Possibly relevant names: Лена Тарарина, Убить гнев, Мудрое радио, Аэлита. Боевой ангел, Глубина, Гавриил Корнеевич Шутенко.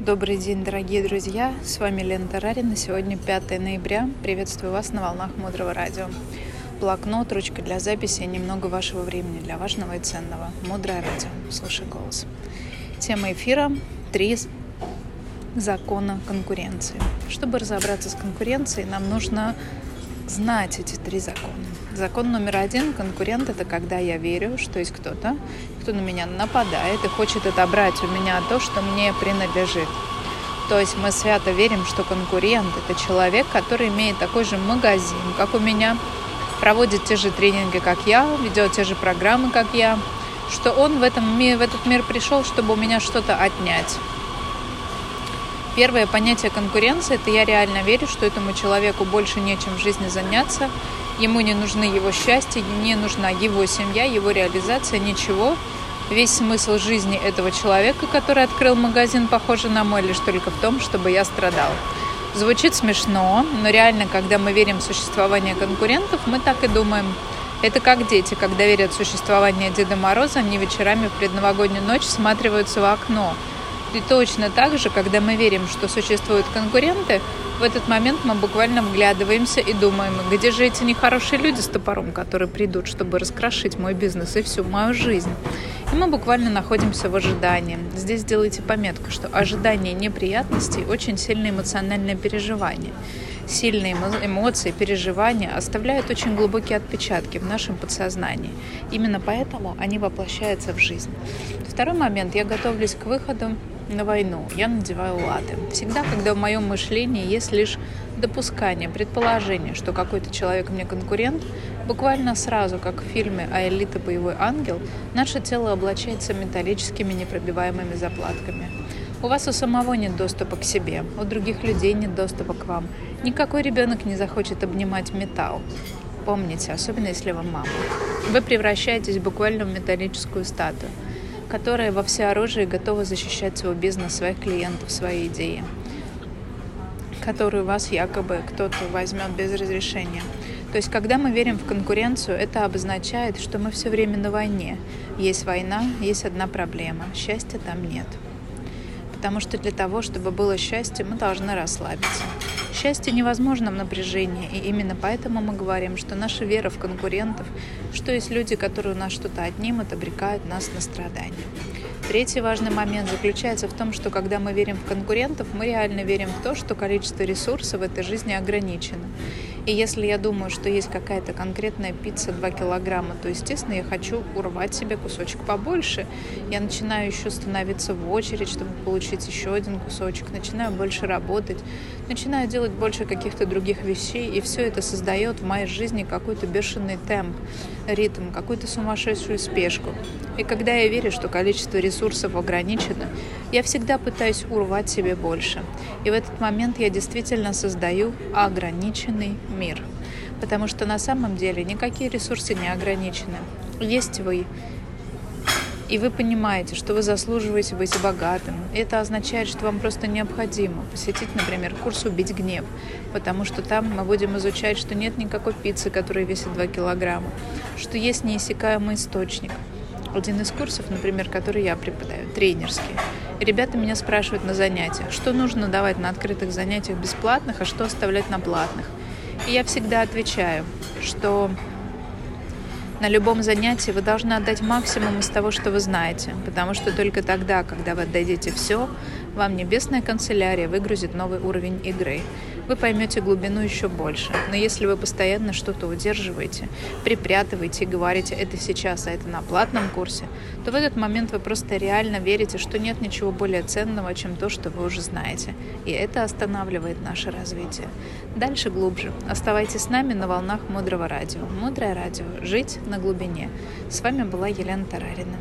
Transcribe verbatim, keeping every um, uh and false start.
Добрый день, дорогие друзья! С вами Лена Тарарина. Сегодня пятое ноября. Приветствую вас на волнах Мудрого радио. Блокнот, ручка для записи и немного вашего времени для важного и ценного. Мудрое радио. Слушай голос. Тема эфира – три закона конкуренции. Чтобы разобраться с конкуренцией, нам нужно знать эти три закона. Закон номер один – конкурент – это когда я верю, что есть кто-то, кто на меня нападает и хочет отобрать у меня то, что мне принадлежит. То есть мы свято верим, что конкурент – это человек, который имеет такой же магазин, как у меня, проводит те же тренинги, как я, ведет те же программы, как я, что он в, этом, в этот мир пришел, чтобы у меня что-то отнять. Первое понятие конкуренции – это я реально верю, что этому человеку больше нечем в жизни заняться, ему не нужны его счастье, не нужна его семья, его реализация, ничего. Весь смысл жизни этого человека, который открыл магазин, похоже на мой, лишь только в том, чтобы я страдал. Звучит смешно, но реально, когда мы верим в существование конкурентов, мы так и думаем. Это как дети, когда верят в существование Деда Мороза, они вечерами в предновогоднюю ночь всматриваются в окно. И точно так же, когда мы верим, что существуют конкуренты, в этот момент мы буквально вглядываемся и думаем, где же эти нехорошие люди с топором, которые придут, чтобы раскрошить мой бизнес и всю мою жизнь. И мы буквально находимся в ожидании. Здесь делайте пометку, что ожидание неприятностей – очень сильное эмоциональное переживание. Сильные эмоции, переживания оставляют очень глубокие отпечатки в нашем подсознании. Именно поэтому они воплощаются в жизнь. Второй момент. Я готовлюсь к выходу на войну. Я надеваю латы. Всегда, когда в моем мышлении есть лишь допускание, предположение, что какой-то человек мне конкурент, буквально сразу, как в фильме «Аэлита. Боевой ангел», наше тело облачается металлическими непробиваемыми заплатками. У вас у самого нет доступа к себе, у других людей нет доступа к вам. Никакой ребенок не захочет обнимать металл. Помните, особенно если вам мама. Вы превращаетесь буквально в металлическую статую, которая во всеоружии готова защищать свой бизнес, своих клиентов, свои идеи, которую вас якобы кто-то возьмет без разрешения. То есть, когда мы верим в конкуренцию, это обозначает, что мы все время на войне. Есть война, есть одна проблема. Счастья там нет. Потому что для того, чтобы было счастье, мы должны расслабиться. Счастье невозможно в напряжении, и именно поэтому мы говорим, что наша вера в конкурентов, что есть люди, которые у нас что-то отнимут, обрекают нас на страдания. Третий важный момент заключается в том, что когда мы верим в конкурентов, мы реально верим в то, что количество ресурсов в этой жизни ограничено. И если я думаю, что есть какая-то конкретная пицца два килограмма, то, естественно, я хочу урвать себе кусочек побольше. Я начинаю еще становиться в очередь, чтобы получить еще один кусочек, начинаю больше работать, начинаю делать больше каких-то других вещей, и все это создает в моей жизни какой-то бешеный темп, ритм, какую-то сумасшедшую спешку. И когда я верю, что количество ресурсов ограничено, я всегда пытаюсь урвать себе больше. И в этот момент я действительно создаю ограниченный мир. Потому что на самом деле никакие ресурсы не ограничены. Есть вы. И вы понимаете, что вы заслуживаете быть богатым. Это означает, что вам просто необходимо посетить, например, курс «Убить гнев», потому что там мы будем изучать, что нет никакой пиццы, которая весит два килограмма, что есть неиссякаемый источник. Один из курсов, например, который я преподаю, тренерский. Ребята меня спрашивают на занятиях, что нужно давать на открытых занятиях бесплатных, а что оставлять на платных. И я всегда отвечаю, что на любом занятии вы должны отдать максимум из того, что вы знаете, потому что только тогда, когда вы отдадите все, вам небесная канцелярия выгрузит новый уровень игры. Вы поймете глубину еще больше. Но если вы постоянно что-то удерживаете, припрятываете и говорите «это сейчас, а это на платном курсе», то в этот момент вы просто реально верите, что нет ничего более ценного, чем то, что вы уже знаете. И это останавливает наше развитие. Дальше глубже. Оставайтесь с нами на волнах Мудрого радио. Мудрое радио. Жить на глубине. С вами была Елена Тарарина.